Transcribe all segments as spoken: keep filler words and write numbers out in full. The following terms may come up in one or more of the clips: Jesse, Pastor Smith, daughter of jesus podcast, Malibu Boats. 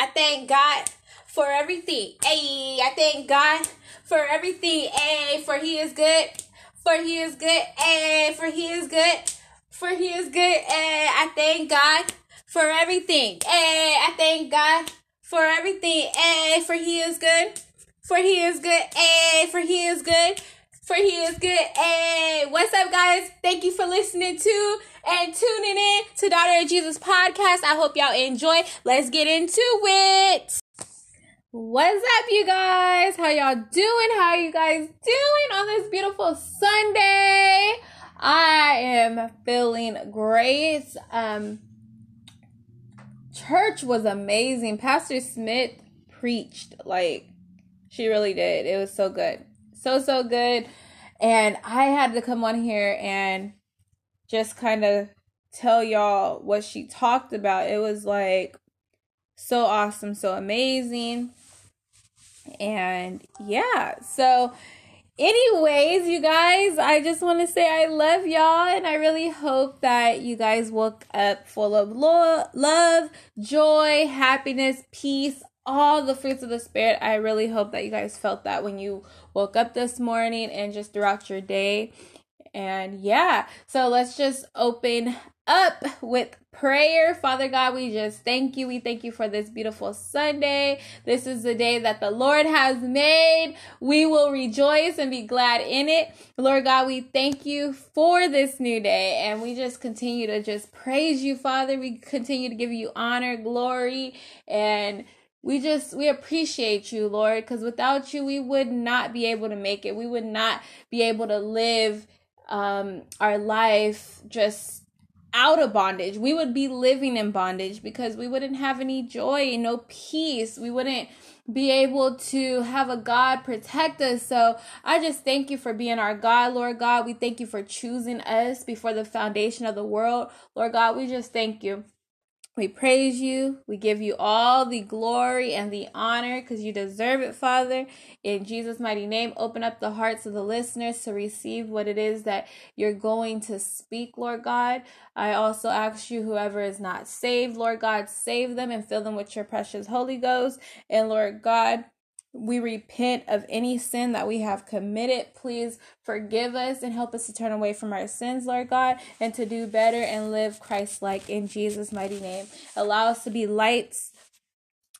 I thank God for everything. Hey, I thank God for everything. Hey, for He is good. For He is good. Hey, for He is good. For He is good. Hey, I thank God for everything. Hey, I thank God for everything. Hey, for He is good. For He is good. Hey, for He is good. For He is good. Hey, what's up, guys? Thank you for listening to and tuning in to Daughter of Jesus podcast. I hope y'all enjoy. Let's get into it. What's up, you guys? How y'all doing? How you guys doing on this beautiful Sunday? I am feeling great. Um, church was amazing. Pastor Smith preached. Like, she really did. It was so good. So, so good. And I had to come on here and just kind of tell y'all what she talked about. It was like so awesome, so amazing. And yeah, so anyways, you guys, I just want to say I love y'all. And I really hope that you guys woke up full of lo- love, joy, happiness, peace, all the fruits of the Spirit. I really hope that you guys felt that when you woke up this morning and just throughout your day. And yeah, so let's just open up with prayer. Father God, we just thank you. We thank you for this beautiful Sunday. This is the day that the Lord has made. We will rejoice and be glad in it. Lord God, we thank you for this new day. And we just continue to just praise you, Father. We continue to give you honor, glory, and We just, we appreciate you, Lord, because without you, we would not be able to make it. We would not be able to live um, our life just out of bondage. We would be living in bondage because we wouldn't have any joy, no peace. We wouldn't be able to have a God protect us. So I just thank you for being our God, Lord God. We thank you for choosing us before the foundation of the world. Lord God, we just thank you. We praise you. We give you all the glory and the honor because you deserve it, Father. In Jesus' mighty name, open up the hearts of the listeners to receive what it is that you're going to speak, Lord God. I also ask you, whoever is not saved, Lord God, save them and fill them with your precious Holy Ghost. And Lord God, we repent of any sin that we have committed. Please forgive us and help us to turn away from our sins, Lord God, and to do better and live Christ-like in Jesus' mighty name. Allow us to be lights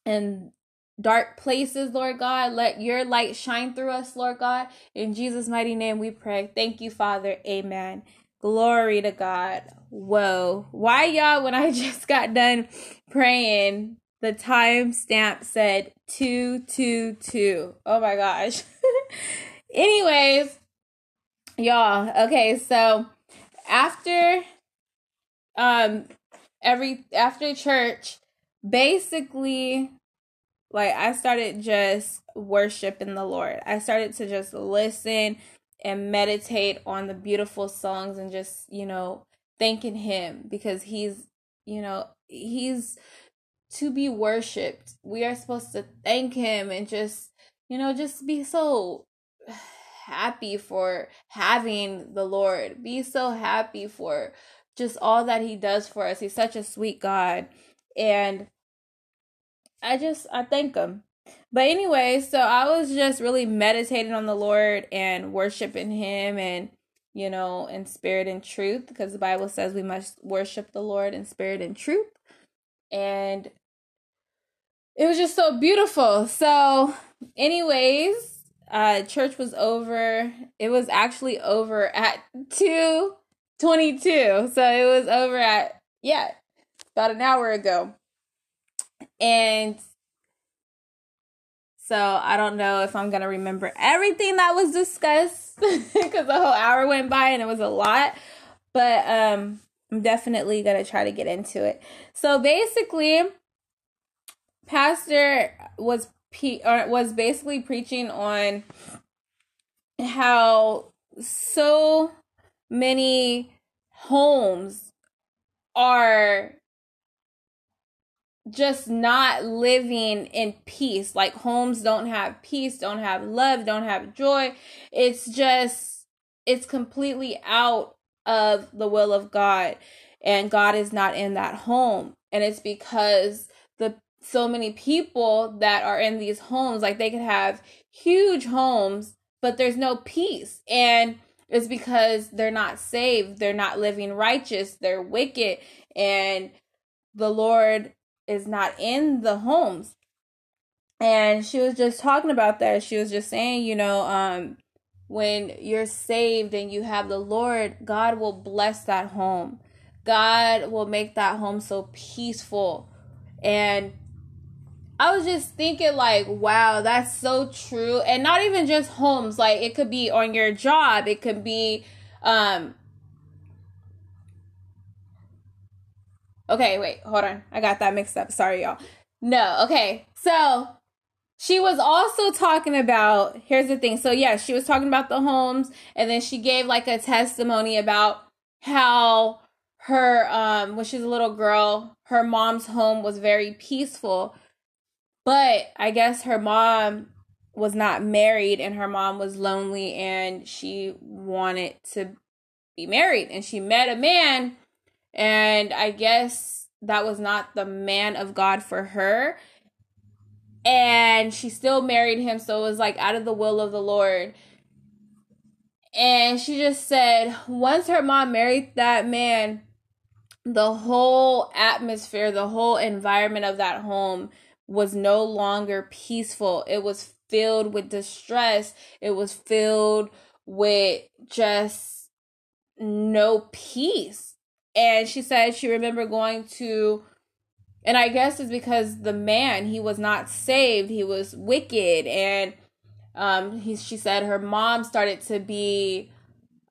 in dark places, Lord God. Let your light shine through us, Lord God. In Jesus' mighty name we pray. Thank you, Father. Amen. Glory to God. Whoa. Why, y'all, when I just got done praying, the time stamp said two two two. Oh my gosh. Anyways, y'all, okay, so after um every after church, basically, like, I started just worshiping the Lord. I started to just listen and meditate on the beautiful songs and just, you know, thanking him because he's, you know, he's to be worshipped. We are supposed to thank him and just, you know, just be so happy for having the Lord. Be so happy for just all that he does for us. He's such a sweet God. And I just, I thank him. But anyway, so I was just really meditating on the Lord and worshiping him, and, you know, in spirit and truth, because the Bible says we must worship the Lord in spirit and truth. And it was just so beautiful. So anyways, uh, church was over. It was actually over at two twenty-two. So it was over at, yeah, about an hour ago. And so I don't know if I'm going to remember everything that was discussed because the whole hour went by and it was a lot. But, um, I'm definitely going to try to get into it. So basically, Pastor was pe- or was basically preaching on how so many homes are just not living in peace. Like, homes don't have peace, don't have love, don't have joy. It's just, it's completely out of the will of God, and God is not in that home. And it's because the so many people that are in these homes. Like, they could have huge homes, but there's no peace. And it's because they're not saved. They're not living righteous. They're wicked. And the Lord is not in the homes. And she was just talking about that. She was just saying, you know, um, when you're saved and you have the Lord, God will bless that home. God will make that home so peaceful. And I was just thinking, like, wow, that's so true. And not even just homes. Like, it could be on your job. It could be, um, okay, wait, hold on. I got that mixed up. Sorry, y'all. No. Okay. So she was also talking about, here's the thing. So yeah, she was talking about the homes, and then she gave like a testimony about how her, um, when she was a little girl, her mom's home was very peaceful. But I guess her mom was not married, and her mom was lonely, and she wanted to be married, and she met a man, and I guess that was not the man of God for her, and she still married him. So it was like out of the will of the Lord. And she just said once her mom married that man, the whole atmosphere, the whole environment of that home was no longer peaceful. It was filled with distress. It was filled with just no peace. And she said she remembered going to, and I guess it's because the man, he was not saved. He was wicked. And um, he, she said her mom started to be,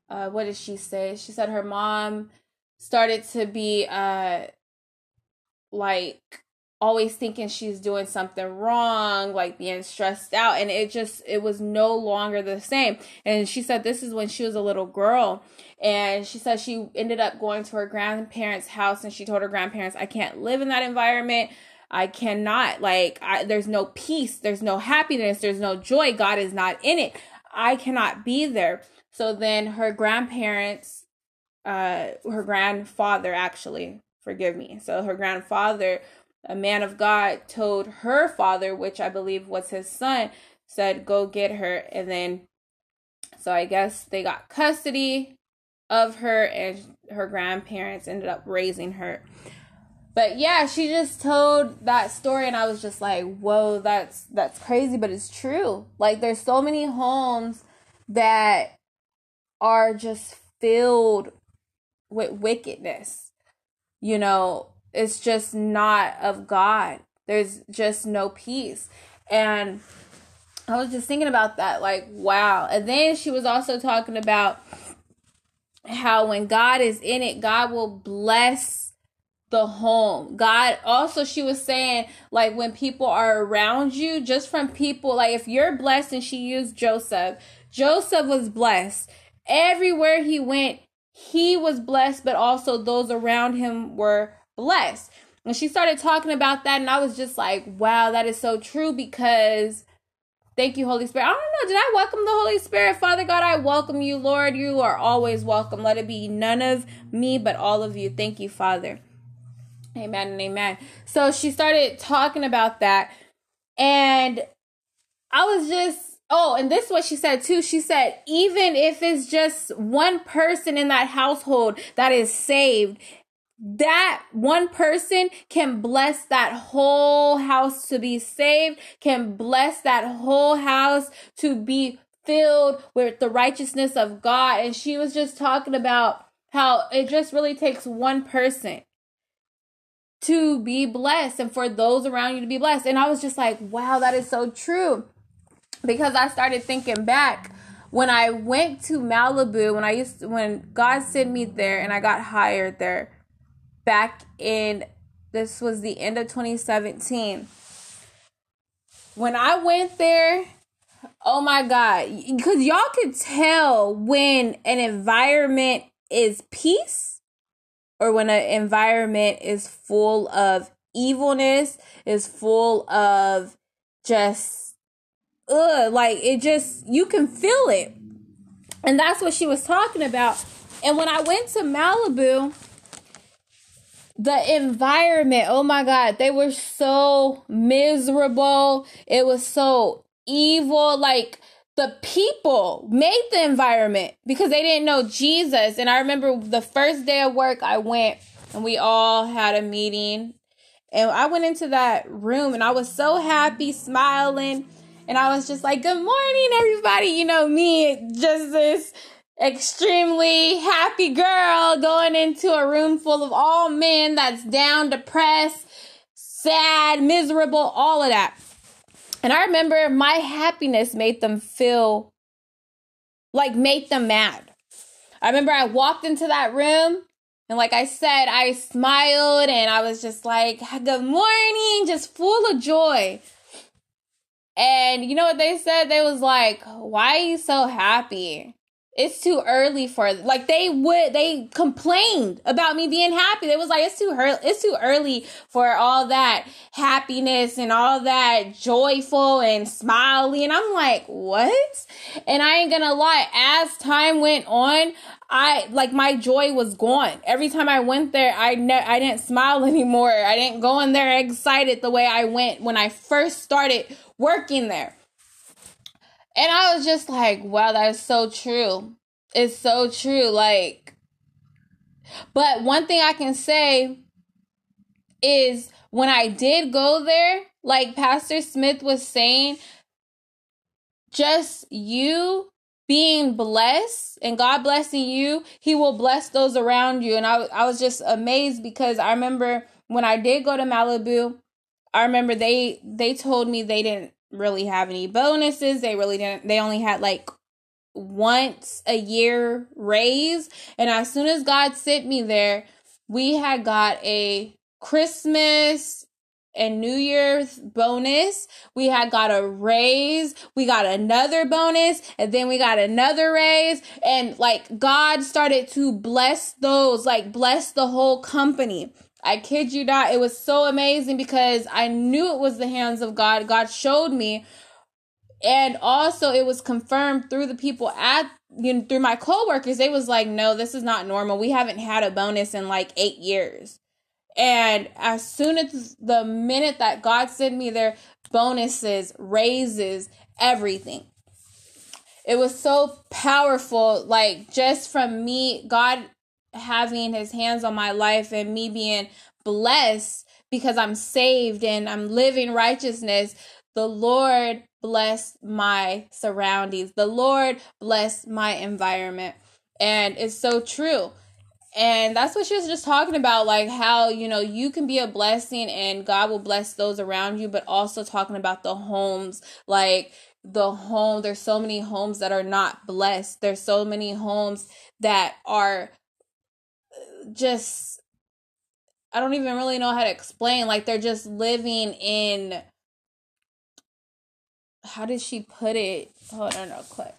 uh, what did she say? She said her mom started to be uh, like, always thinking she's doing something wrong, like being stressed out. And it just, it was no longer the same. And she said this is when she was a little girl. And she said she ended up going to her grandparents' house, and she told her grandparents, I can't live in that environment. I cannot, like, I, there's no peace. There's no happiness. There's no joy. God is not in it. I cannot be there. So then her grandparents, uh, her grandfather, actually, forgive me. So her grandfather, a man of God, told her father, which I believe was his son, said, go get her. And then, so I guess they got custody of her, and her grandparents ended up raising her. But yeah, she just told that story, and I was just like, whoa, that's, that's crazy, but it's true. Like, there's so many homes that are just filled with wickedness, you know. It's just not of God. There's just no peace. And I was just thinking about that, like, wow. And then she was also talking about how when God is in it, God will bless the home. God also, she was saying, like, when people are around you, just from people, like, if you're blessed, and she used Joseph. Joseph was blessed. Everywhere he went, he was blessed, but also those around him were blessed. And she started talking about that, and I was just like, wow, that is so true. Because thank you, Holy Spirit. I don't know, did I welcome the Holy Spirit? Father God, I welcome you, Lord. You are always welcome. Let it be none of me, but all of you. Thank you, Father. Amen and amen. So she started talking about that, and I was just, oh, and this is what she said too. She said, even if it's just one person in that household that is saved, that one person can bless that whole house to be saved, can bless that whole house to be filled with the righteousness of God. And she was just talking about how it just really takes one person to be blessed, and for those around you to be blessed. And I was just like, wow, that is so true. Because I started thinking back when I went to Malibu, when I used to, when God sent me there and I got hired there. Back in, this was the end of twenty seventeen. When I went there, oh my God, because y'all could tell when an environment is peace or when an environment is full of evilness, is full of just, ugh, like it just, you can feel it. And that's what she was talking about. And when I went to Malibu, The environment, oh my God, they were so miserable. It was so evil. Like, the people made the environment because they didn't know Jesus. And I remember the first day of work, I went and we all had a meeting. And I went into that room and I was so happy, smiling. And I was just like, good morning, everybody. You know me, just this extremely happy girl going into a room full of all men that's down, depressed, sad, miserable, all of that. And I remember my happiness made them feel like made them mad. I remember I walked into that room and like I said, I smiled and I was just like, good morning, just full of joy. And you know what they said? They was like, why are you so happy? It's too early for it. Like they would, they complained about me being happy. They was like, it's too early. It's too early for all that happiness and all that joyful and smiley. And I'm like, what? And I ain't gonna lie. As time went on, I like my joy was gone. Every time I went there, I ne- I didn't smile anymore. I didn't go in there excited the way I went when I first started working there. And I was just like, wow, that's so true. It's so true. Like, but one thing I can say is when I did go there, like Pastor Smith was saying, just you being blessed and God blessing you, he will bless those around you. And I, I was just amazed because I remember when I did go to Malibu, I remember they, they told me they didn't really have any bonuses. They really didn't. They only had like once a year raise. And as soon as God sent me there, we had got a Christmas and New Year's bonus. We had got a raise. We got another bonus. And then we got another raise. And like God started to bless those, like bless the whole company. I kid you not. It was so amazing because I knew it was the hands of God. God showed me. And also it was confirmed through the people at, you know, through my coworkers. They was like, no, this is not normal. We haven't had a bonus in like eight years. And as soon as the minute that God sent me their bonuses, raises, everything. It was so powerful. Like just from me, God having his hands on my life and me being blessed because I'm saved and I'm living righteousness. The Lord blessed my surroundings. The Lord blessed my environment. And it's so true. And that's what she was just talking about, like how, you know, you can be a blessing and God will bless those around you, but also talking about the homes, like the home. There's so many homes that are not blessed. There's so many homes that are just, I don't even really know how to explain. Like they're just living in, how did she put it? Hold on real quick.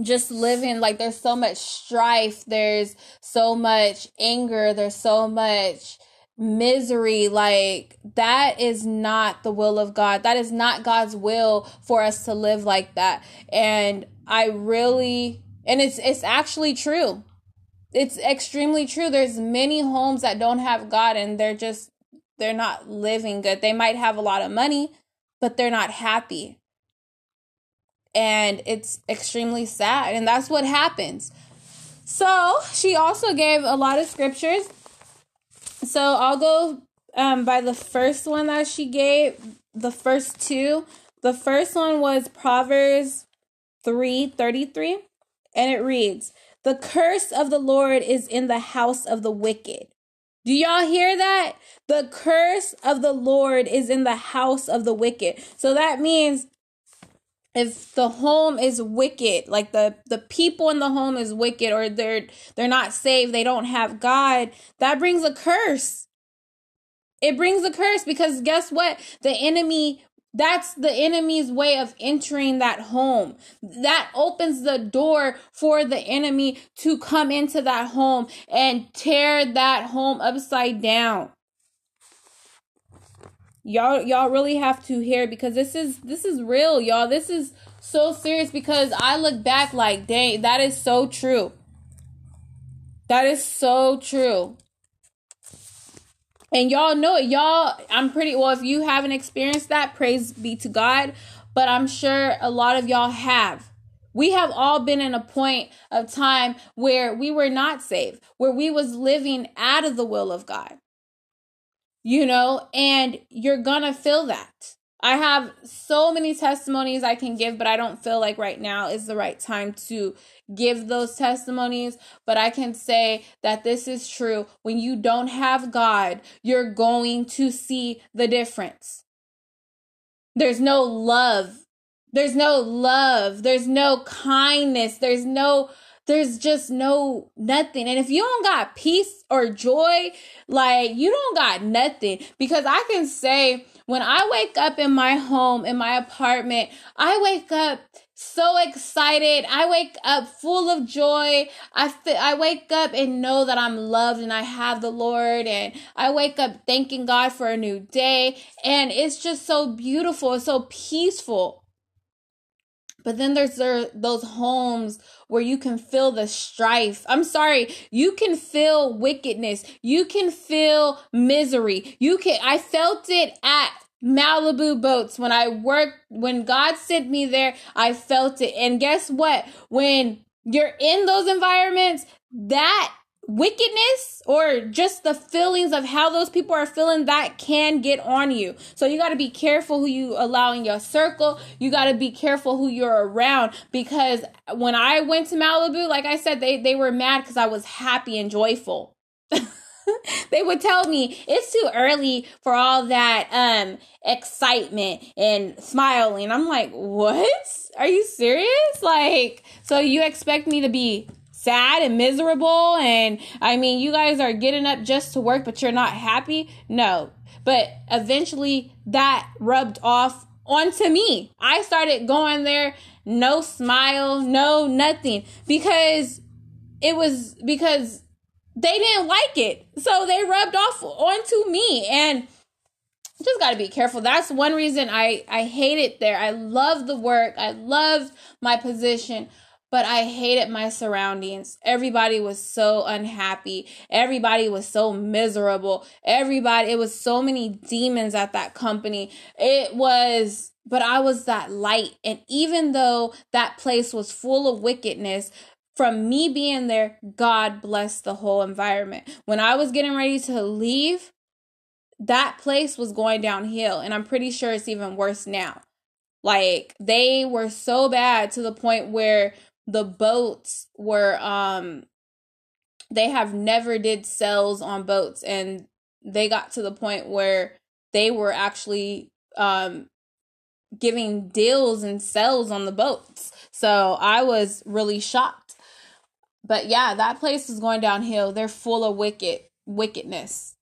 Just living, like there's so much strife. There's so much anger. There's so much misery. Like that is not the will of God. That is not God's will for us to live like that. And I really, and it's it's actually true. It's extremely true. There's many homes that don't have God and they're just, they're not living good. They might have a lot of money, but they're not happy. And it's extremely sad. And that's what happens. So she also gave a lot of scriptures. So I'll go um, by the first one that she gave, the first two. The first one was Proverbs three thirty-three, and it reads, the curse of the Lord is in the house of the wicked. Do y'all hear that? The curse of the Lord is in the house of the wicked. So that means if the home is wicked, like the the people in the home is wicked, or they're they're not saved, they don't have God, that brings a curse. It brings a curse because guess what? The enemy, that's the enemy's way of entering that home. That opens the door for the enemy to come into that home and tear that home upside down. Y'all, y'all really have to hear, because this is this is real, y'all. This is so serious because I look back like, dang, that is so true. That is so true. And y'all know it. Y'all, I'm pretty, well, if you haven't experienced that, praise be to God. But I'm sure a lot of y'all have. We have all been in a point of time where we were not saved, where we was living out of the will of God. You know, and you're going to feel that. I have so many testimonies I can give, but I don't feel like right now is the right time to give those testimonies. But I can say that this is true. When you don't have God, you're going to see the difference. There's no love. There's no love. There's no kindness. There's no, there's just no nothing. And if you don't got peace or joy, like you don't got nothing, because I can say, when I wake up in my home, in my apartment, I wake up so excited. I wake up full of joy. I f- I wake up and know that I'm loved and I have the Lord. And I wake up thanking God for a new day. And it's just so beautiful. It's so peaceful. But then there's there, those homes where you can feel the strife. I'm sorry. You can feel wickedness. You can feel misery. You can. I felt it at Malibu Boats when I worked, when God sent me there, I felt it. And guess what? When you're in those environments, that wickedness or just the feelings of how those people are feeling, that can get on you. So you got to be careful who you allow in your circle. You got to be careful who you're around, because when I went to Malibu, like I said, they, they were mad because I was happy and joyful. They would tell me it's too early for all that um excitement and smiling. I'm like, what? Are you serious? Like, so you expect me to be sad and miserable? And I mean, you guys are getting up just to work, but you're not happy? No. But eventually that rubbed off onto me. I started going there, no smile, no nothing, because it was because they didn't like it. So they rubbed off onto me, and just got to be careful. That's one reason I, I hate it there. I love the work. I loved my position, but I hated my surroundings. Everybody was so unhappy. Everybody was so miserable. Everybody, it was so many demons at that company. It was, but I was that light. And even though that place was full of wickedness, from me being there, God blessed the whole environment. When I was getting ready to leave, that place was going downhill. And I'm pretty sure it's even worse now. Like, they were so bad to the point where the boats were, um, they have never did sales on boats. And they got to the point where they were actually um, giving deals and sales on the boats. So I was really shocked. But yeah, that place is going downhill. They're full of wicked wickedness.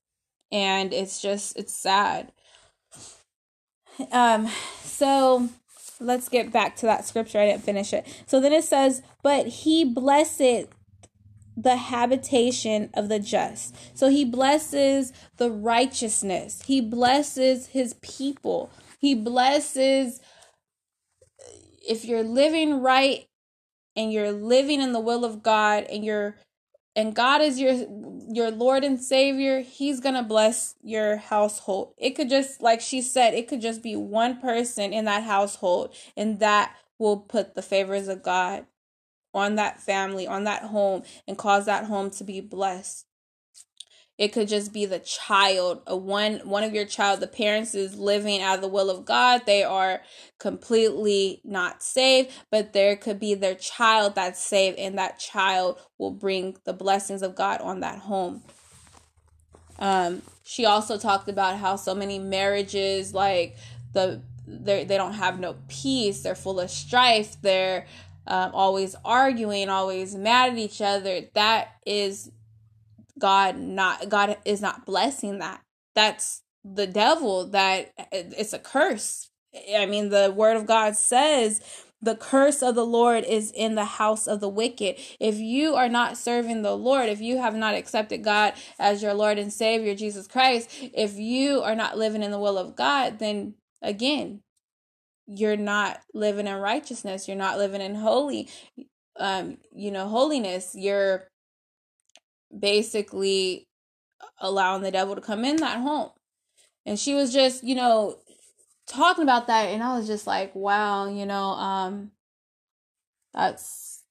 And it's just, it's sad. Um, so let's get back to that scripture. I didn't finish it. So then it says, but he blesseth the habitation of the just. So he blesses the righteousness. He blesses his people. He blesses, if you're living right, and you're living in the will of God, and you're, and God is your your Lord and Savior, he's going to bless your household. It could just, like she said, it could just be one person in that household, and that will put the favors of God on that family, on that home, and cause that home to be blessed. It could just be the child, a one one of your child. The parents is living out of the will of God. They are completely not saved, but there could be their child that's saved, and that child will bring the blessings of God on that home. Um, she also talked about how so many marriages, like the they they don't have no peace. They're full of strife. They're um, always arguing, always mad at each other. That is God not God is not blessing that. That's the devil. That it's a curse. I mean, the word of God says the curse of the Lord is in the house of the wicked. If you are not serving the Lord, if you have not accepted God as your Lord and Savior, Jesus Christ, if you are not living in the will of God, then again, you're not living in righteousness. You're not living in holy, um, you know, holiness. You're basically allowing the devil to come in that home. And she was just, you know, talking about that. And I was just like, wow, you know, um, that's,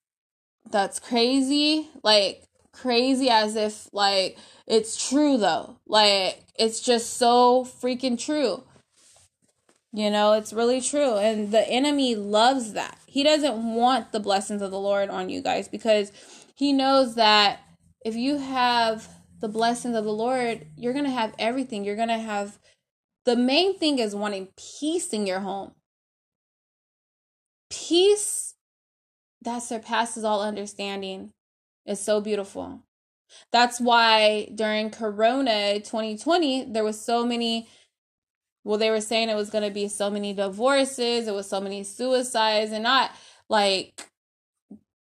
that's crazy. Like, crazy as if, like, it's true, though. Like, it's just so freaking true. You know, it's really true. And the enemy loves that. He doesn't want the blessings of the Lord on you guys, because he knows that if you have the blessings of the Lord, you're going to have everything. You're going to have, the main thing is wanting peace in your home. Peace that surpasses all understanding is so beautiful. That's why during Corona twenty twenty, there was so many, well, they were saying it was going to be so many divorces. It was so many suicides, and not like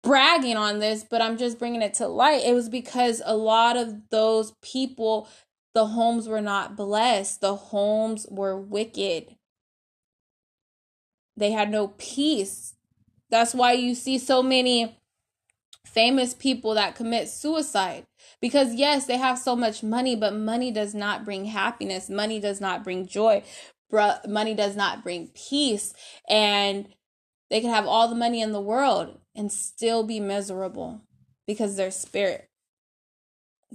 bragging on this, but I'm just bringing it to light. It was because a lot of those people, the homes were not blessed. The homes were wicked. They had no peace. That's why you see so many famous people that commit suicide, because yes, they have so much money, but money does not bring happiness. Money does not bring joy. Money does not bring peace. And they can have all the money in the world and still be miserable, because their spirit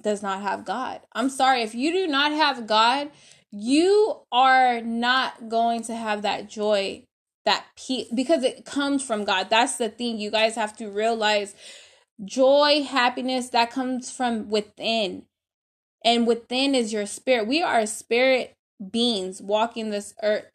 does not have God. I'm sorry, if you do not have God, you are not going to have that joy, that peace, because it comes from God. That's the thing you guys have to realize. Joy, happiness, that comes from within. And within is your spirit. We are spirit beings walking this earth.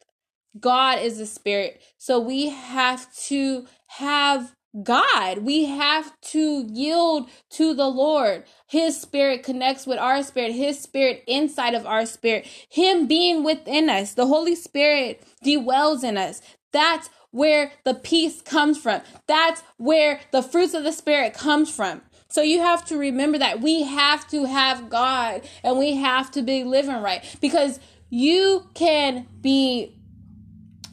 God is a spirit. So we have to have God. We have to yield to the Lord. His spirit connects with our spirit, his spirit inside of our spirit, him being within us. The Holy Spirit dwells in us. That's where the peace comes from. That's where the fruits of the spirit comes from. So you have to remember that we have to have God, and we have to be living right, because you can be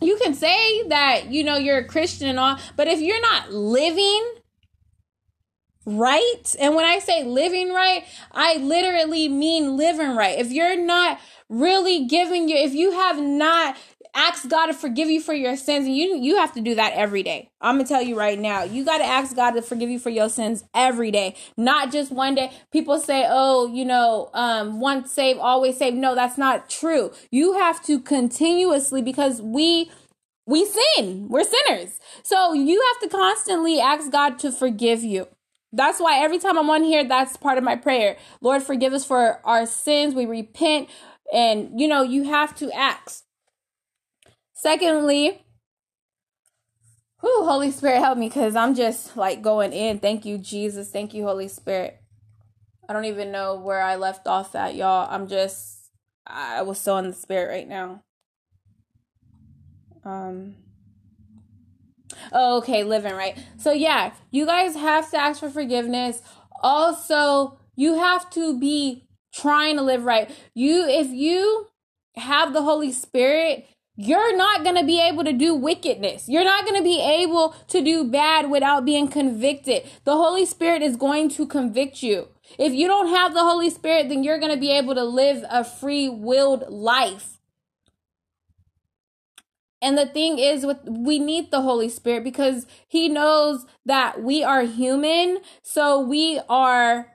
You can say that, you know, you're a Christian and all, but if you're not living right, and when I say living right, I literally mean living right. If you're not really giving your, if you have not asked God to forgive you for your sins, and you, you have to do that every day. I'm going to tell you right now, you got to ask God to forgive you for your sins every day, not just one day. People say, oh, you know, um, once saved, always saved. No, that's not true. You have to continuously, because we, we sin, we're sinners. So you have to constantly ask God to forgive you. That's why every time I'm on here, that's part of my prayer. Lord, forgive us for our sins. We repent. And, you know, you have to ask. Secondly, whew, Holy Spirit, help me, because I'm just like going in. Thank you, Jesus. Thank you, Holy Spirit. I don't even know where I left off at, y'all. I'm just, I was so in the spirit right now. Um. Oh, okay, living right. So yeah, you guys have to ask for forgiveness. Also, you have to be trying to live right. You, if you have the Holy Spirit, you're not going to be able to do wickedness. You're not going to be able to do bad without being convicted. The Holy Spirit is going to convict you. If you don't have the Holy Spirit, then you're going to be able to live a free-willed life. And the thing is, with, we need the Holy Spirit, because he knows that we are human. So we are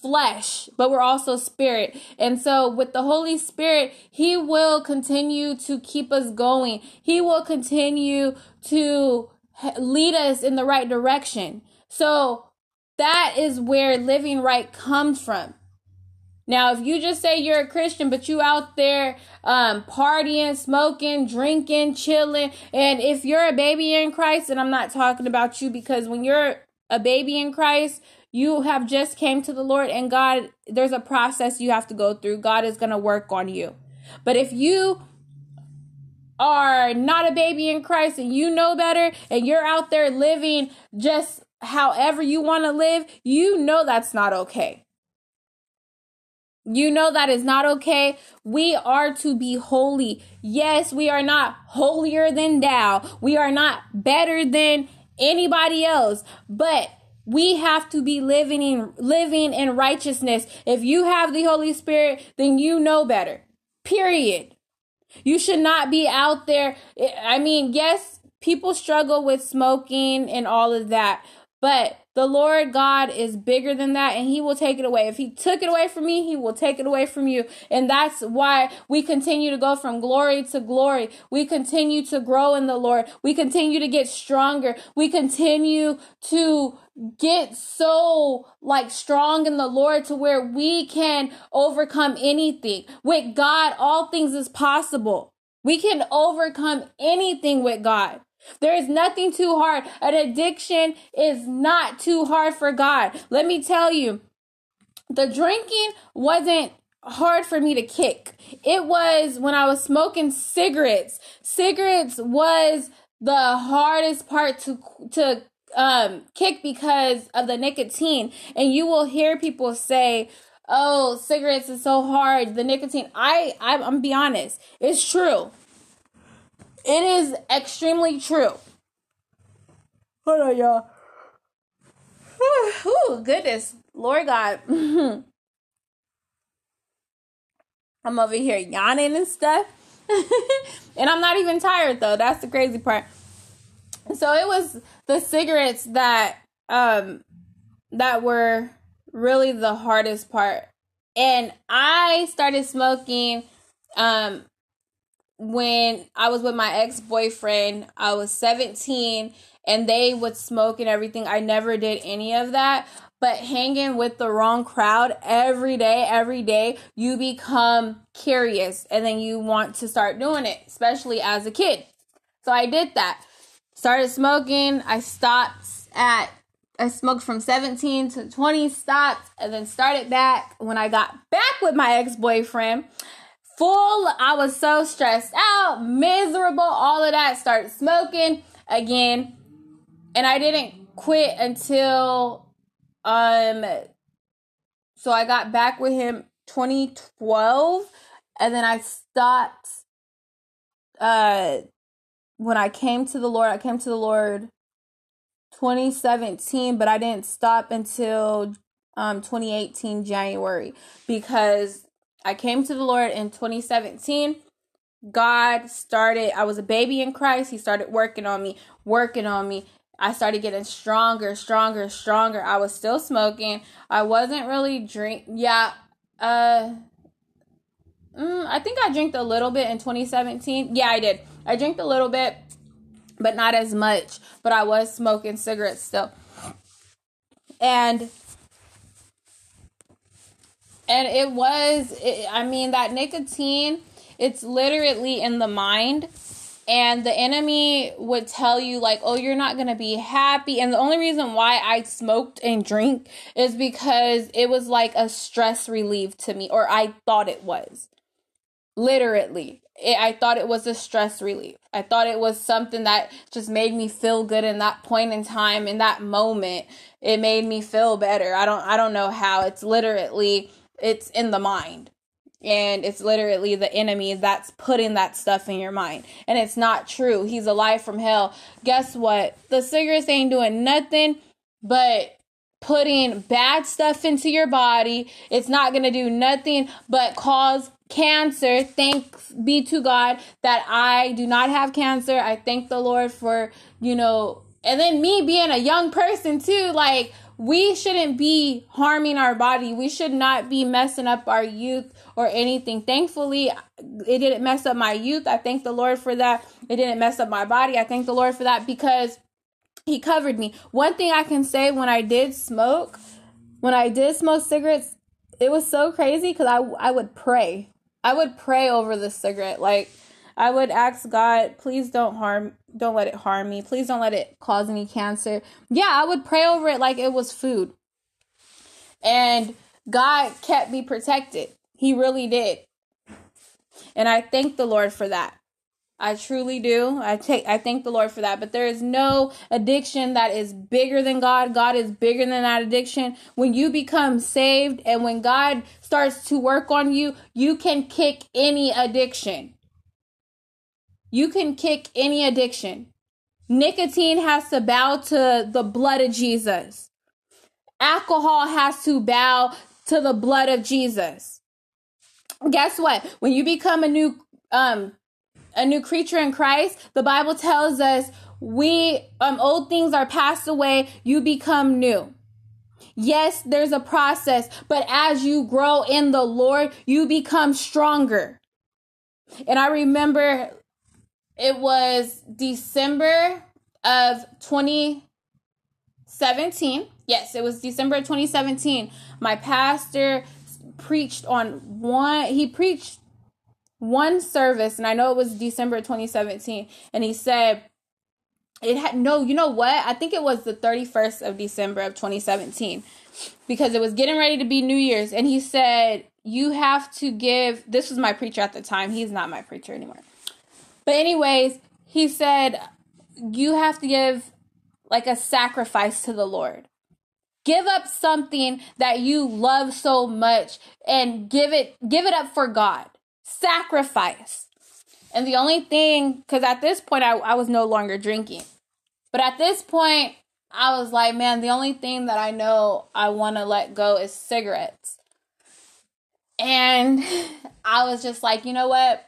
flesh, but we're also spirit. And so with the Holy Spirit, he will continue to keep us going. He will continue to lead us in the right direction. So that is where living right comes from. Now, if you just say you're a Christian, but you out there um, partying, smoking, drinking, chilling, and if you're a baby in Christ, and I'm not talking about you, because when you're a baby in Christ, you have just came to the Lord, and God, there's a process you have to go through. God is going to work on you. But if you are not a baby in Christ, and you know better, and you're out there living just however you want to live, you know that's not okay. You know that is not okay. We are to be holy. Yes, we are not holier than thou. We are not better than anybody else, but We have to be living in living in righteousness. If you have the Holy Spirit, then you know better. Period. You should not be out there. I mean, yes, people struggle with smoking and all of that, but the Lord God is bigger than that, and he will take it away. If he took it away from me, he will take it away from you. And that's why we continue to go from glory to glory. We continue to grow in the Lord. We continue to get stronger. We continue to get so like strong in the Lord to where we can overcome anything. With God, all things is possible. We can overcome anything with God. There is nothing too hard. An addiction is not too hard for God. Let me tell you, the drinking wasn't hard for me to kick. It was when I was smoking cigarettes. Cigarettes was the hardest part to to um, kick because of the nicotine. And you will hear people say, "Oh, cigarettes is so hard. The nicotine." I, I I'm be honest. It's true. It is extremely true. Hold on, y'all. Oh, goodness. Lord God. I'm over here yawning and stuff. And I'm not even tired, though. That's the crazy part. So it was the cigarettes that um, that were really the hardest part. And I started smoking... Um, when I was with my ex-boyfriend, I was seventeen, and they would smoke and everything. I never did any of that, but hanging with the wrong crowd every day, every day, you become curious, and then you want to start doing it, especially as a kid. So I did that. Started smoking. I stopped at, I smoked from seventeen to twenty, stopped, and then started back when I got back with my ex-boyfriend. Full, I was so stressed out, miserable, all of that. Started smoking again, and I didn't quit until, um, so I got back with him twenty twelve, and then I stopped, uh, when I came to the Lord, I came to the Lord twenty seventeen, but I didn't stop until, um, twenty eighteen, January, because I came to the Lord in twenty seventeen. God started, I was a baby in Christ. He started working on me, working on me. I started getting stronger, stronger, stronger. I was still smoking. I wasn't really drink. Yeah. Uh, mm, I think I drank a little bit in twenty seventeen. Yeah, I did. I drank a little bit, but not as much. But I was smoking cigarettes still. And And it was, it, I mean, that nicotine, it's literally in the mind. And the enemy would tell you like, oh, you're not going to be happy. And the only reason why I smoked and drink is because it was like a stress relief to me. Or I thought it was. Literally. It, I thought it was a stress relief. I thought it was something that just made me feel good in that point in time, in that moment. It made me feel better. I don't, I don't know how. It's literally... It's in the mind, and it's literally the enemy that's putting that stuff in your mind, and it's not true. He's a lie from hell. Guess what? The cigarettes ain't doing nothing but putting bad stuff into your body. It's not going to do nothing but cause cancer. Thanks be to God that I do not have cancer. I thank the Lord for, you know, and then me being a young person too, like, we shouldn't be harming our body. We should not be messing up our youth or anything. Thankfully, it didn't mess up my youth. I thank the Lord for that. It didn't mess up my body. I thank the Lord for that because he covered me. One thing I can say when I did smoke, when I did smoke cigarettes, it was so crazy because I, I would pray. I would pray over the cigarette. Like, I would ask God, please don't harm Don't let it harm me. Please don't let it cause any cancer. Yeah, I would pray over it like it was food. And God kept me protected. He really did. And I thank the Lord for that. I truly do. I take I thank the Lord for that. But there is no addiction that is bigger than God. God is bigger than that addiction. When you become saved and when God starts to work on you, you can kick any addiction. You can kick any addiction. Nicotine has to bow to the blood of Jesus. Alcohol has to bow to the blood of Jesus. Guess what? When you become a new um a new creature in Christ, the Bible tells us we um old things are passed away, you become new. Yes, there's a process, but as you grow in the Lord, you become stronger. And I remember it was December of twenty seventeen. Yes, it was December of twenty seventeen. My pastor preached on one, he preached one service, and I know it was December twenty seventeen, and he said, it had no, you know what? I think it was the thirty-first of December of twenty seventeen, because it was getting ready to be New Year's. And he said, you have to give, this was my preacher at the time. He's not my preacher anymore. But anyways, he said, you have to give like a sacrifice to the Lord. Give up something that you love so much and give it, give it up for God. Sacrifice. And the only thing, because at this point I, I was no longer drinking, but at this point I was like, man, the only thing that I know I want to let go is cigarettes. And I was just like, you know what?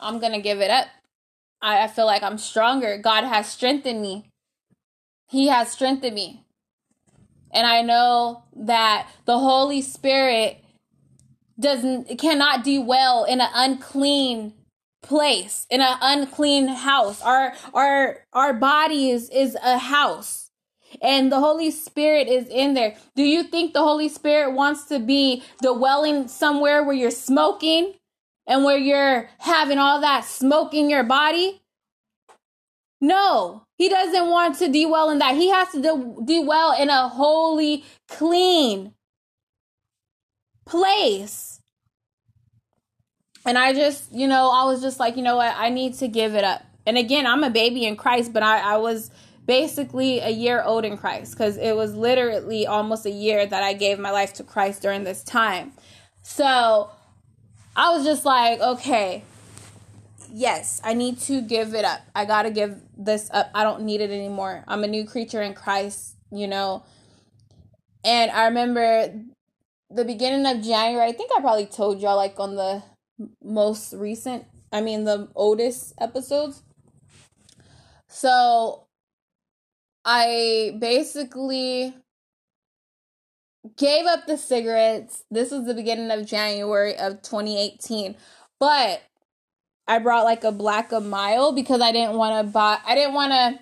I'm going to give it up. I, I feel like I'm stronger. God has strengthened me. He has strengthened me. And I know that the Holy Spirit doesn't cannot dwell in an unclean place, in an unclean house. Our our our body is, is a house, and the Holy Spirit is in there. Do you think the Holy Spirit wants to be dwelling somewhere where you're smoking and where you're having all that smoke in your body? No, he doesn't want to dwell in that. He has to dwell in a holy, clean place. And I just, you know, I was just like, you know what, I need to give it up. And again, I'm a baby in Christ, but I, I was basically a year old in Christ, because it was literally almost a year that I gave my life to Christ during this time. So I was just like, okay, yes, I need to give it up. I got to give this up. I don't need it anymore. I'm a new creature in Christ, you know. And I remember the beginning of January, I think I probably told y'all, like on the most recent, I mean the oldest episodes. So I basically gave up the cigarettes. This was the beginning of January of twenty eighteen, but I brought like a black a mile because I didn't want to buy, I didn't want to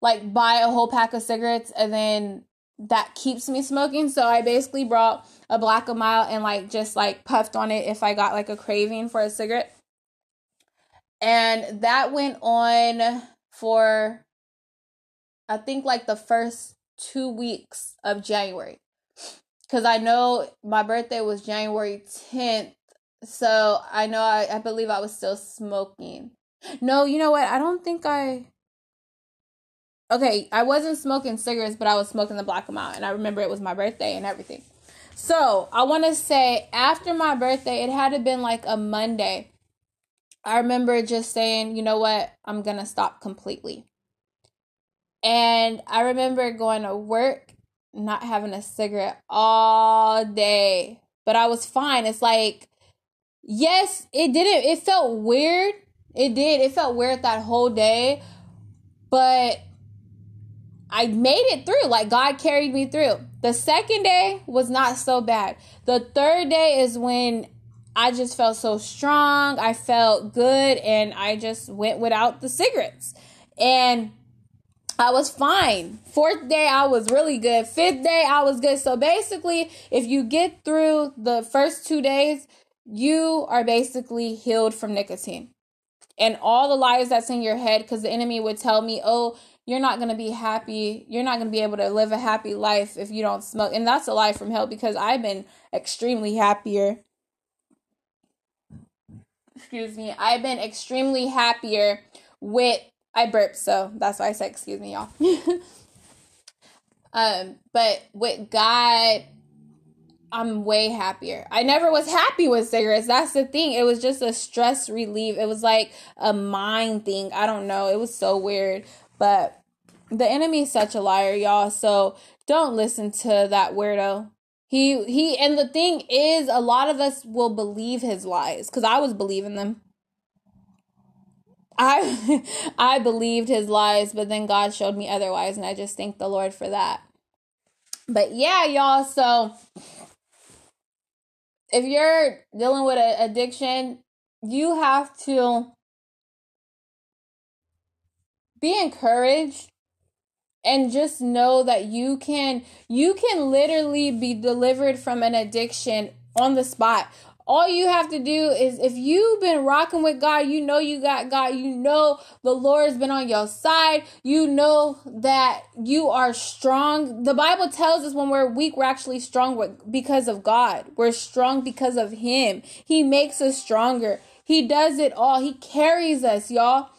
like buy a whole pack of cigarettes and then that keeps me smoking. So I basically brought a black a mile and like just like puffed on it if I got like a craving for a cigarette. And that went on for I think like the first two weeks of January, because I know my birthday was January tenth, so I know I, I believe I was still smoking. No, you know what, I don't think I okay I wasn't smoking cigarettes, but I was smoking the black a mile, and I remember it was my birthday and everything. So I want to say after my birthday, it had been like a Monday. I remember just saying, you know what, I'm going to stop completely. And I remember going to work, not having a cigarette all day, but I was fine. It's like, yes, it didn't. It felt weird. It did. It felt weird that whole day, but I made it through. Like God carried me through. The second day was not so bad. The third day is when I just felt so strong. I felt good, and I just went without the cigarettes, and I was fine. Fourth day, I was really good. Fifth day, I was good. So basically, if you get through the first two days, you are basically healed from nicotine and all the lies that's in your head, because the enemy would tell me, oh, you're not going to be happy. You're not going to be able to live a happy life if you don't smoke. And that's a lie from hell, because I've been extremely happier. Excuse me. I've been extremely happier with, I burped, so that's why I said, excuse me, y'all. um, but with God, I'm way happier. I never was happy with cigarettes. That's the thing. It was just a stress relief. It was like a mind thing. I don't know. It was so weird. But the enemy is such a liar, y'all. So Don't listen to that weirdo. He he and the thing is, a lot of us will believe his lies, because I was believing them. I I believed his lies, but then God showed me otherwise, and I just thank the Lord for that. But yeah, y'all, so if you're dealing with an addiction, you have to be encouraged and just know that you can you can literally be delivered from an addiction on the spot. All you have to do is, if you've been rocking with God, you know you got God, you know the Lord's been on your side, you know that you are strong. The Bible tells us when we're weak, we're actually strong with, because of God. We're strong because of him. He makes us stronger. He does it all. He carries us, y'all.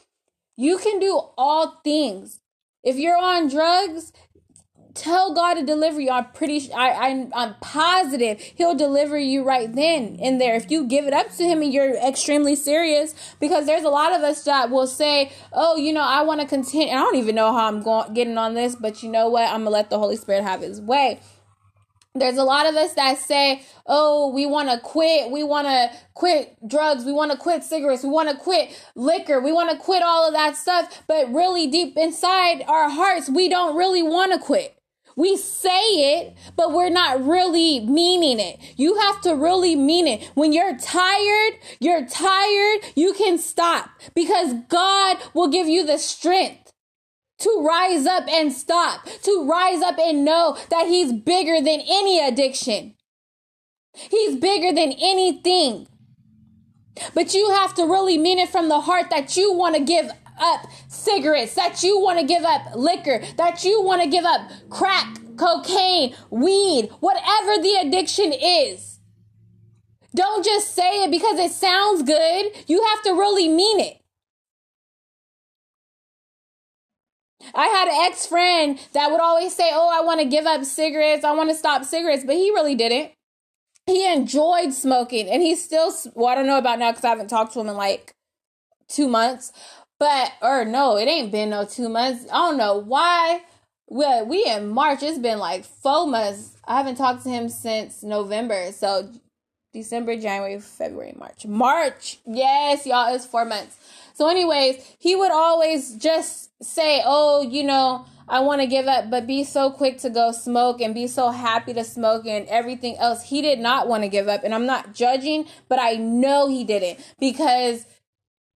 You can do all things. If you're on drugs, tell God to deliver you. I'm pretty I, I, I'm positive he'll deliver you right then and there. If you give it up to him and you're extremely serious, because there's a lot of us that will say, oh, you know, I want to continue. And I don't even know how I'm going getting on this, but you know what? I'm going to let the Holy Spirit have his way. There's a lot of us that say, oh, we want to quit. We want to quit drugs. We want to quit cigarettes. We want to quit liquor. We want to quit all of that stuff. But really deep inside our hearts, we don't really want to quit. We say it, but we're not really meaning it. You have to really mean it. When you're tired, you're tired, you can stop, because God will give you the strength to rise up and stop, to rise up and know that he's bigger than any addiction. He's bigger than anything. But you have to really mean it from the heart, that you want to give up cigarettes, that you want to give up liquor, that you want to give up crack, cocaine, weed, whatever the addiction is. Don't just say it because it sounds good. You have to really mean it. I had an ex-friend that would always say, oh, I want to give up cigarettes, I want to stop cigarettes, but he really didn't. He enjoyed smoking, and he still, well, I don't know about now because I haven't talked to him in like two months. But, or no, it ain't been no two months. I don't know why. Well, we in March. It's been like four months. I haven't talked to him since November. So December, January, February, March. March. Yes, y'all, it's four months. So anyways, he would always just say, oh, you know, I want to give up, but be so quick to go smoke and be so happy to smoke and everything else. He did not want to give up. And I'm not judging, but I know he didn't, because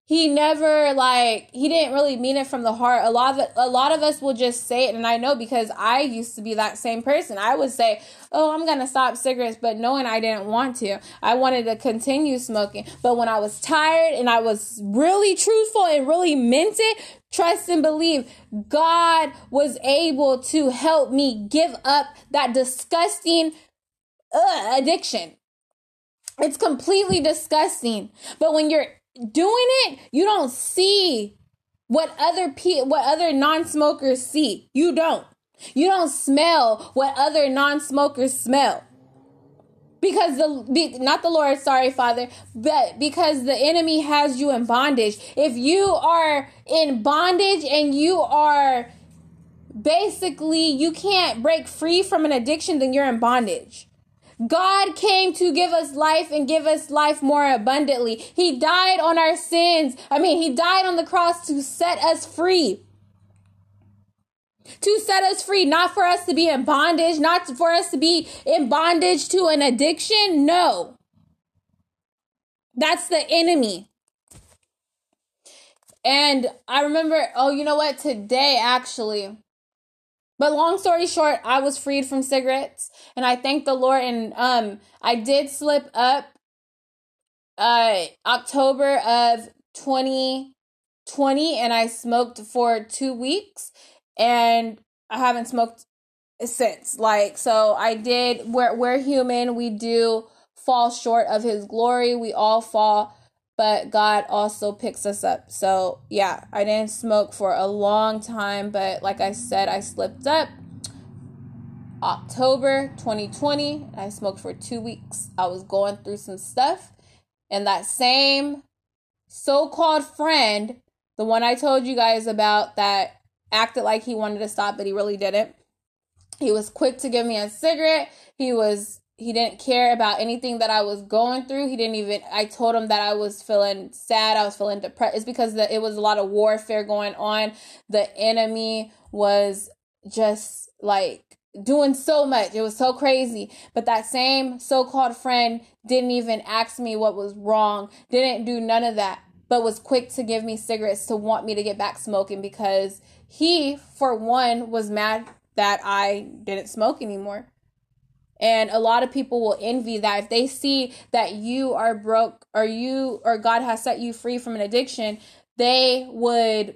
he never, like, he didn't really mean it from the heart. A lot of a lot of us will just say it, and I know because I used to be that same person. I would say, oh, I'm going to stop cigarettes, but knowing I didn't want to. I wanted to continue smoking. But when I was tired and I was really truthful and really meant it, trust and believe, God was able to help me give up that disgusting ugh, addiction. It's completely disgusting. But when you're doing it, you don't see what other pe- what other non-smokers see. You don't. You don't smell what other non-smokers smell. Because the be, not the Lord, sorry, Father, but because the enemy has you in bondage. If you are in bondage and you are basically, you can't break free from an addiction, then you're in bondage. God came to give us life and give us life more abundantly. He died on our sins. I mean, he died on the cross to set us free. To set us free, not for us to be in bondage, not for us to be in bondage to an addiction. No. That's the enemy. And I remember, oh, you know what? Today, actually. But long story short, I was freed from cigarettes, and I thank the Lord. And um, I did slip up uh, October of twenty twenty, and I smoked for two weeks, and I haven't smoked since. Like, so I did, we're, we're human. We do fall short of his glory. We all fall, but God also picks us up. So yeah, I didn't smoke for a long time, but like I said, I slipped up October twenty twenty. I smoked for two weeks. I was going through some stuff, and that same so-called friend, the one I told you guys about that acted like he wanted to stop, but he really didn't, He was quick to give me a cigarette. He was, he didn't care about anything that I was going through. He didn't even, I told him that I was feeling sad. I was feeling depressed. It's because the, it was a lot of warfare going on. The enemy was just like doing so much. It was so crazy. But that same so-called friend didn't even ask me what was wrong. Didn't do none of that, but was quick to give me cigarettes to want me to get back smoking because he, for one, was mad that I didn't smoke anymore. And a lot of people will envy that. If they see that you are broke or you or God has set you free from an addiction, they would,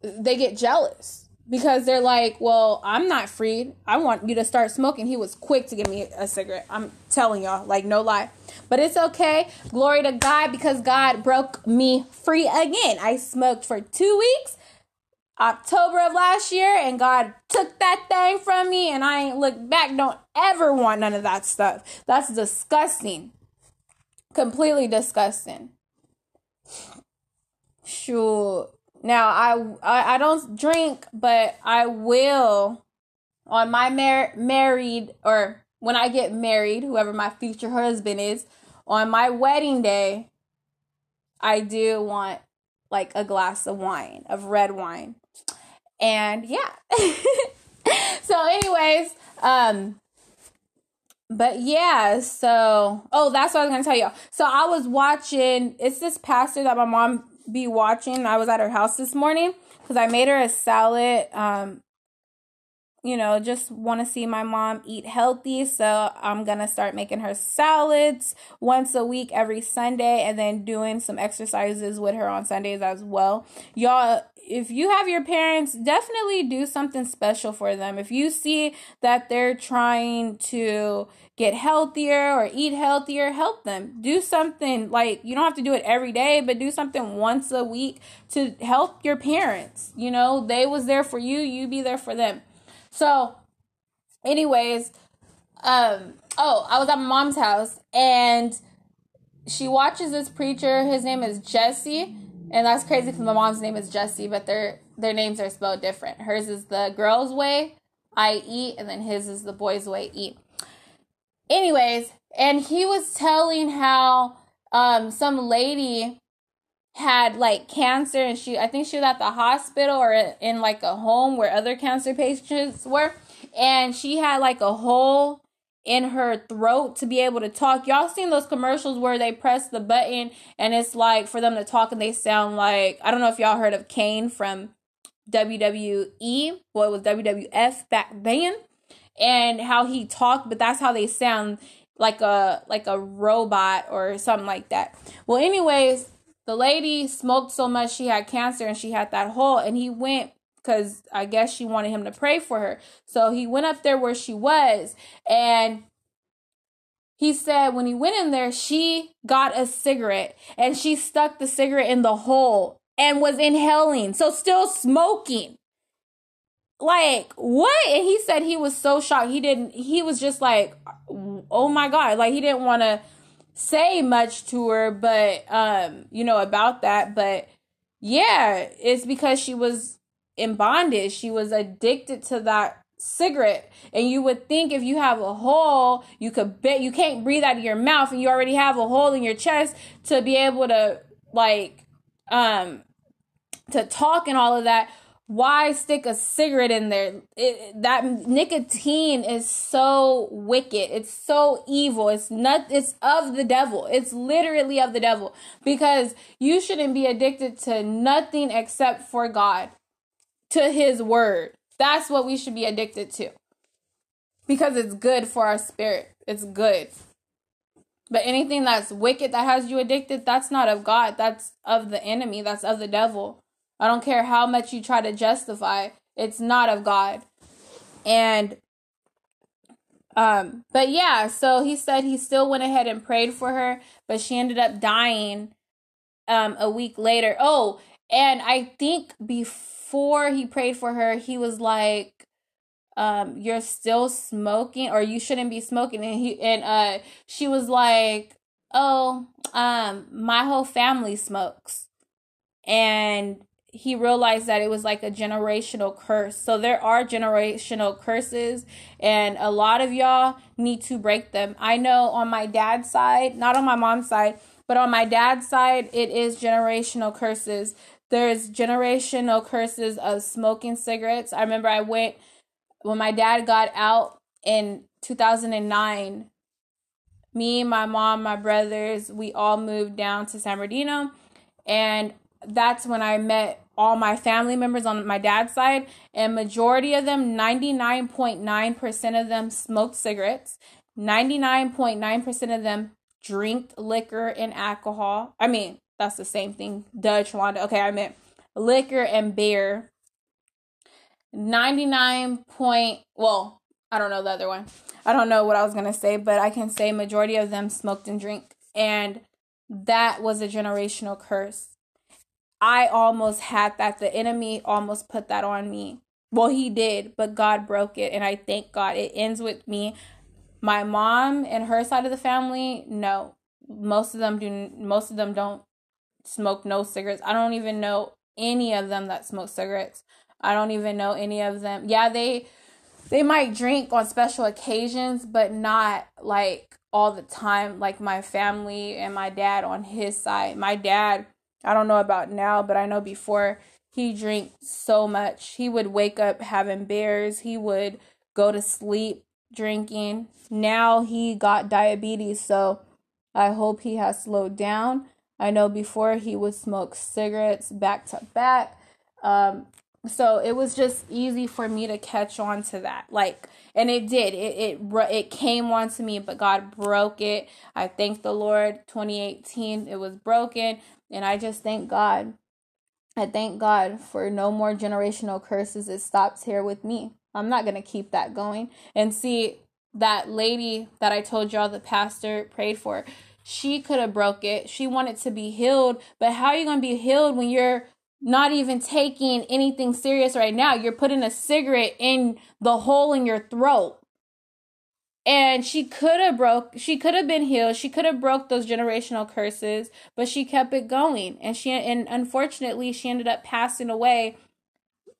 they get jealous because they're like, well, I'm not freed. I want you to start smoking. He was quick to give me a cigarette. I'm telling y'all, like, no lie. But it's okay. Glory to God, because God broke me free again. I smoked for two weeks. October of last year, and God took that thing from me, and I ain't looked back. Don't ever want none of that stuff. That's disgusting. Completely disgusting. Sure. Now, I, I, I don't drink, but I will on my mar- married, or when I get married, whoever my future husband is, on my wedding day, I do want like a glass of wine, of red wine. And yeah. So anyways, um, but yeah, so, oh, that's what I was going to tell y'all. So I was watching, it's this pastor that my mom be watching. I was at her house this morning because I made her a salad. Um, you know, just want to see my mom eat healthy. So I'm going to start making her salads once a week, every Sunday, and then doing some exercises with her on Sundays as well. Y'all, if you have your parents, definitely do something special for them. If you see that they're trying to get healthier or eat healthier, help them. Do something, like, you don't have to do it every day, but do something once a week to help your parents. You know, they was there for you, you be there for them. So anyways, um, oh, I was at my mom's house and she watches this preacher. His name is Jesse. And that's crazy because my mom's name is Jesse, but their their names are spelled different. Hers is the girl's way, I E, and then his is the boy's way, E. Anyways, and he was telling how um, some lady had like cancer, and she I think she was at the hospital or in like a home where other cancer patients were, and she had like a hole in her throat to be able to talk. Y'all seen those commercials where they press the button and it's like for them to talk and they sound like, I don't know if y'all heard of Kane from W W E, well, it was W W F back then, and how he talked, but that's how they sound, like a like a robot or something like that. Well, anyways, the lady smoked so much she had cancer and she had that hole, and he went because I guess she wanted him to pray for her. So he went up there where she was, and he said when he went in there, she got a cigarette and she stuck the cigarette in the hole and was inhaling. So still smoking. Like, what? And he said he was so shocked. He didn't, he was just like, oh my God. Like, he didn't want to say much to her, but um you know about that, but yeah, it's because she was in bondage. She was addicted to that cigarette. And you would think if you have a hole, you could bet you can't breathe out of your mouth, and you already have a hole in your chest to be able to like um to talk and all of that. Why stick a cigarette in there? It, that nicotine is so wicked. It's so evil. It's not, it's of the devil. It's literally of the devil, because you shouldn't be addicted to nothing except for God, to his word. That's what we should be addicted to, because it's good for our spirit. It's good. But anything that's wicked that has you addicted, that's not of God. That's of the enemy. That's of the devil. I don't care how much you try to justify, it's not of God. And, um, but yeah, so he said he still went ahead and prayed for her, but she ended up dying, um, a week later. Oh, and I think before he prayed for her, he was like, um, you're still smoking, or you shouldn't be smoking. And he, and, uh, she was like, oh, um, my whole family smokes. And he realized that it was like a generational curse. So there are generational curses, and a lot of y'all need to break them. I know on my dad's side, not on my mom's side, but on my dad's side, it is generational curses. There's generational curses of smoking cigarettes. I remember I went, when my dad got out in two thousand nine, me, my mom, my brothers, we all moved down to San Bernardino. And that's when I met all my family members on my dad's side. And majority of them, ninety-nine point nine percent of them smoked cigarettes. ninety-nine point nine percent of them drank liquor and alcohol. I mean, that's the same thing. Dutch, Rwanda. Okay, I meant liquor and beer. ninety-nine point, well, I don't know the other one. I don't know what I was going to say, but I can say majority of them smoked and drink. And that was a generational curse. I almost had that. The enemy almost put that on me. Well, he did, but God broke it. And I thank God. It ends with me. My mom and her side of the family, no. Most of them do. Most of them don't smoke no cigarettes. I don't even know any of them that smoke cigarettes. I don't even know any of them. Yeah, they they might drink on special occasions, but not like all the time. Like my family and my dad on his side. My dad, I don't know about now, but I know before he drank so much. He would wake up having beers. He would go to sleep drinking. Now he got diabetes, so I hope he has slowed down. I know before he would smoke cigarettes back to back. Um, so it was just easy for me to catch on to that. Like, and it did. It, it, it came on to me, but God broke it. I thank the Lord. twenty eighteen, it was broken. And I just thank God. I thank God for no more generational curses. It stops here with me. I'm not going to keep that going. And see, that lady that I told y'all the pastor prayed for, she could have broke it. She wanted to be healed. But how are you going to be healed when you're not even taking anything serious right now? You're putting a cigarette in the hole in your throat. And she could have broke, she could have been healed. She could have broke those generational curses, but she kept it going. And she, and unfortunately, she ended up passing away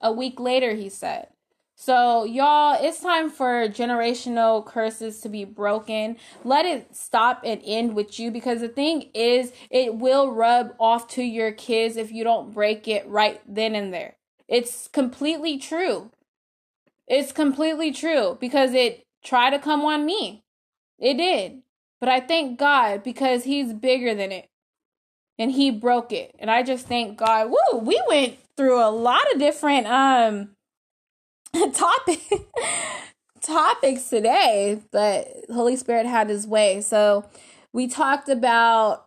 a week later, he said. So y'all, it's time for generational curses to be broken. Let it stop and end with you, because the thing is, it will rub off to your kids if you don't break it right then and there. It's completely true. It's completely true because it tried to come on me. It did. But I thank God because he's bigger than it. And he broke it. And I just thank God. Woo, we went through a lot of different um topic topics today, but Holy Spirit had his way. So we talked about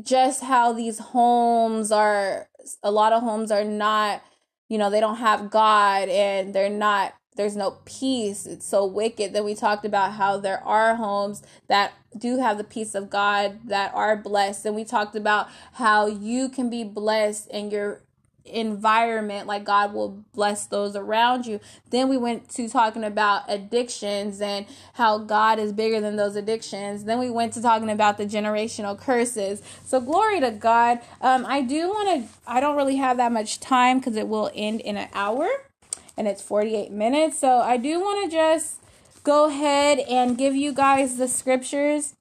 just how these homes are, a lot of homes are not, you know, they don't have God, and they're not, there's no peace. It's so wicked. Then we talked about how there are homes that do have the peace of God, that are blessed. And we talked about how you can be blessed in your environment, like God will bless those around you. Then we went to talking about addictions and how God is bigger than those addictions. Then we went to talking about the generational curses. So glory to God. Um, I do want to, I don't really have that much time because it will end in an hour and it's forty-eight minutes. So I do want to just go ahead and give you guys the scriptures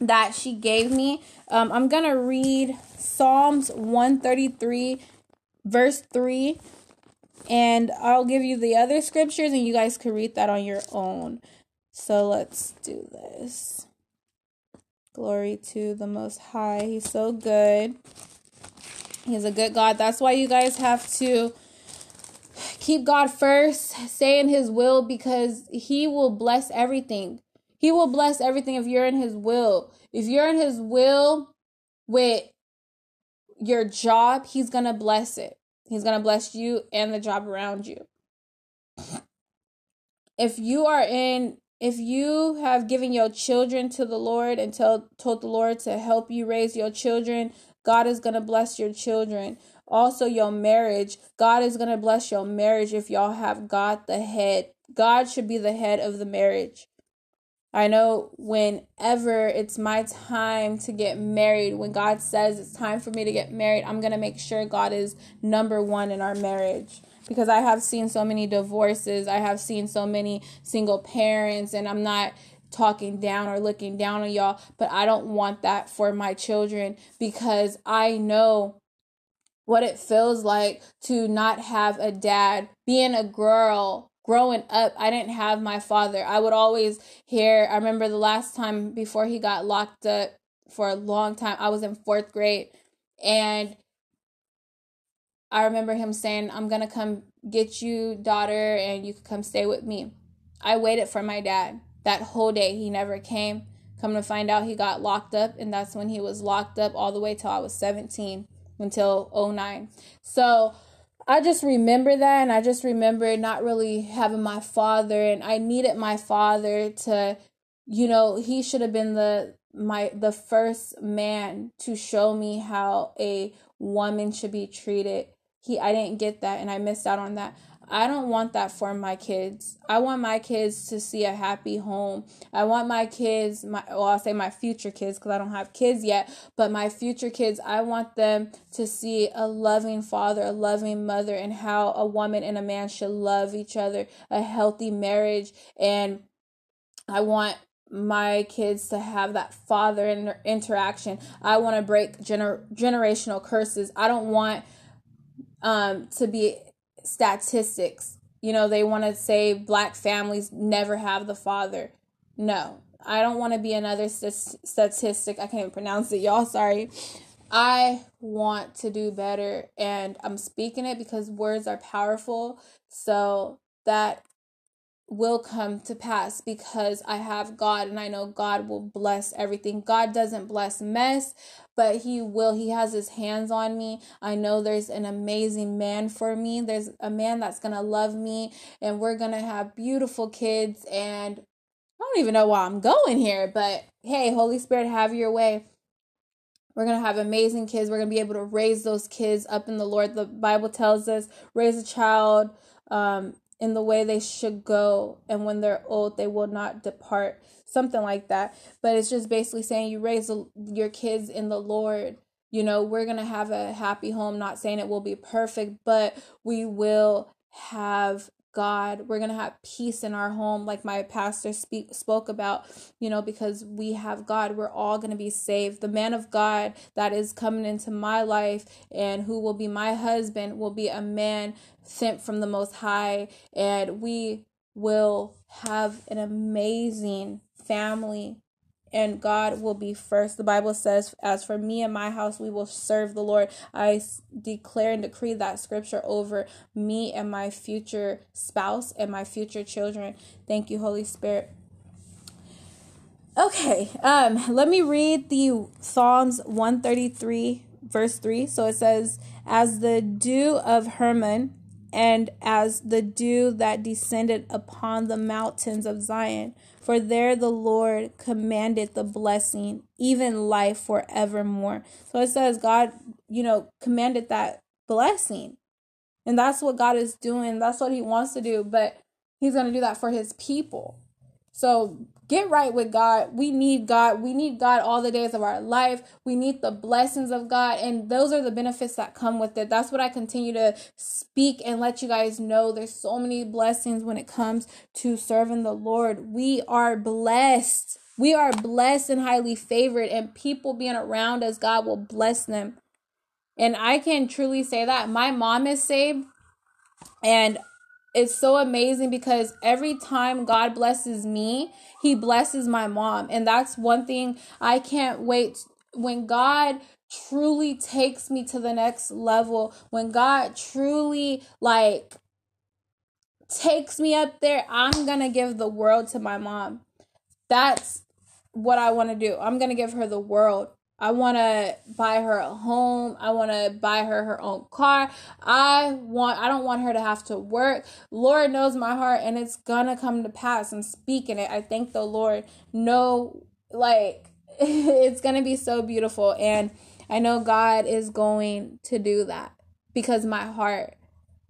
that she gave me. Um, I'm going to read Psalms one thirty-three verse three, and I'll give you the other scriptures and you guys could read that on your own. So let's do this. Glory to the Most High. He's so good. He's a good God. That's why you guys have to keep God first, stay in his will, because he will bless everything. He will bless everything if you're in his will. If you're in his will with your job, he's going to bless it. He's going to bless you and the job around you. If you are in, if you have given your children to the Lord and told, told the Lord to help you raise your children, God is going to bless your children. Also your marriage, God is going to bless your marriage if y'all have God the head. God should be the head of the marriage. I know whenever it's my time to get married, when God says it's time for me to get married, I'm going to make sure God is number one in our marriage. Because I have seen so many divorces. I have seen so many single parents. And I'm not talking down or looking down on y'all, but I don't want that for my children, because I know what it feels like to not have a dad. Being a girl, growing up, I didn't have my father. I would always hear, I remember the last time before he got locked up for a long time, I was in fourth grade, and I remember him saying, I'm going to come get you, daughter, and you can come stay with me. I waited for my dad that whole day. He never came. Come to find out, he got locked up, and that's when he was locked up all the way till I was seventeen, until oh nine. So I just remember that, and I just remember not really having my father, and I needed my father to, you know, he should have been the my the first man to show me how a woman should be treated. He I didn't get that, and I missed out on that. I don't want that for my kids. I want my kids to see a happy home. I want my kids, my well, I'll say my future kids, because I don't have kids yet, but my future kids, I want them to see a loving father, a loving mother, and how a woman and a man should love each other, a healthy marriage. And I want my kids to have that father inter- interaction. I want to break gener- generational curses. I don't want um to be statistics. You know, they want to say black families never have the father. No, I don't want to be another st- statistic. I can't even pronounce it, y'all. Sorry. I want to do better, and I'm speaking it because words are powerful. So that will come to pass because I have God, and I know God will bless everything. God doesn't bless mess, but he will. He has his hands on me. I know there's an amazing man for me. There's a man that's going to love me, and we're going to have beautiful kids. And I don't even know why I'm going here, but hey, Holy Spirit, have your way. We're going to have amazing kids. We're going to be able to raise those kids up in the Lord. The Bible tells us, raise a child, um, in the way they should go, and when they're old, they will not depart, something like that. But it's just basically saying you raise your kids in the Lord. You know, we're going to have a happy home, not saying it will be perfect, but we will have God. We're going to have peace in our home, like my pastor speak, spoke about, you know, because we have God. We're all going to be saved. The man of God that is coming into my life and who will be my husband will be a man sent from the Most High, and we will have an amazing family, and God will be first. The Bible says, as for me and my house, we will serve the Lord. I declare and decree that scripture over me and my future spouse and my future children. Thank you, Holy Spirit. Okay, um, let me read the Psalms one thirty-three, verse three. So it says, as the dew of Hermon, and as the dew that descended upon the mountains of Zion, for there the Lord commanded the blessing, even life forevermore. So it says God, you know, commanded that blessing. And that's what God is doing. That's what he wants to do. But he's going to do that for his people. So get right with God. We need God. We need God all the days of our life. We need the blessings of God. And those are the benefits that come with it. That's what I continue to speak and let you guys know. There's so many blessings when it comes to serving the Lord. We are blessed. We are blessed and highly favored. And people being around us, God will bless them. And I can truly say that. My mom is saved. And it's so amazing because every time God blesses me, he blesses my mom. And that's one thing I can't wait. When God truly takes me to the next level, when God truly like takes me up there, I'm going to give the world to my mom. That's what I want to do. I'm going to give her the world. I want to buy her a home. I want to buy her her own car. I want, I don't want her to have to work. Lord knows my heart, and it's going to come to pass. I'm speaking it. I thank the Lord. No, like, it's going to be so beautiful. And I know God is going to do that because my heart,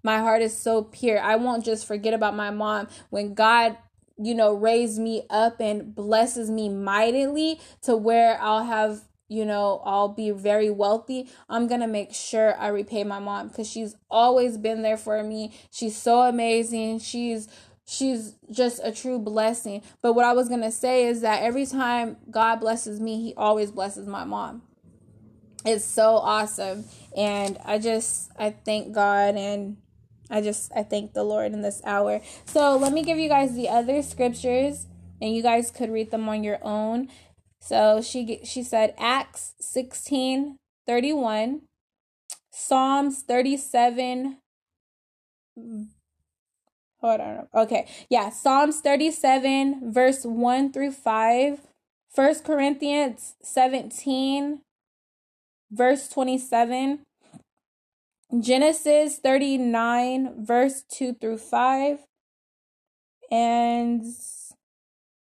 my heart is so pure. I won't just forget about my mom. When God you know, raised me up and blesses me mightily to where I'll have, you know, I'll be very wealthy, I'm going to make sure I repay my mom, because she's always been there for me. She's so amazing. She's She's just a true blessing. But what I was going to say is that every time God blesses me, he always blesses my mom. It's so awesome. And I just, I thank God, and I just, I thank the Lord in this hour. So let me give you guys the other scriptures, and you guys could read them on your own. So she she said Acts sixteen thirty-one, Psalms thirty-seven. Hold on. Okay. Yeah. Psalms thirty-seven, verse one through five. First Corinthians seventeen, verse twenty-seven. Genesis thirty-nine, verse two through five. And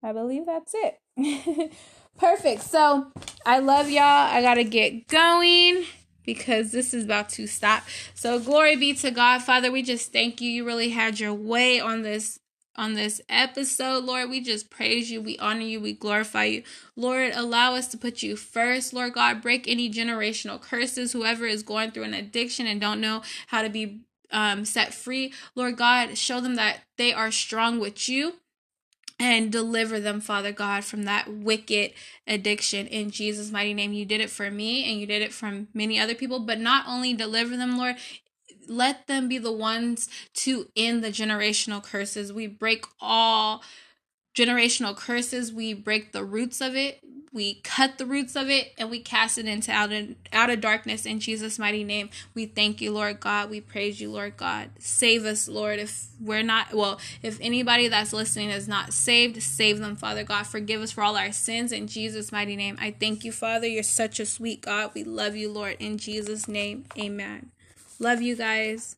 I believe that's it. Perfect. So I love y'all. I got to get going, because this is about to stop. So glory be to God. Father, we just thank you. You really had your way on this on this episode, Lord. We just praise you. We honor you. We glorify you. Lord, allow us to put you first. Lord God, break any generational curses. Whoever is going through an addiction and don't know how to be um, set free, Lord God, show them that they are strong with you. And deliver them, Father God, from that wicked addiction. In Jesus' mighty name, you did it for me, and you did it from many other people. But not only deliver them, Lord, let them be the ones to end the generational curses. We break all generational curses. We break the roots of it. We cut the roots of it, and we cast it into out of, out of darkness. In Jesus' mighty name, we thank you, Lord God. We praise you, Lord God. Save us, Lord. If we're not, well, if anybody that's listening is not saved, save them, Father God. Forgive us for all our sins. In Jesus' mighty name, I thank you, Father. You're such a sweet God. We love you, Lord. In Jesus' name, amen. Love you guys.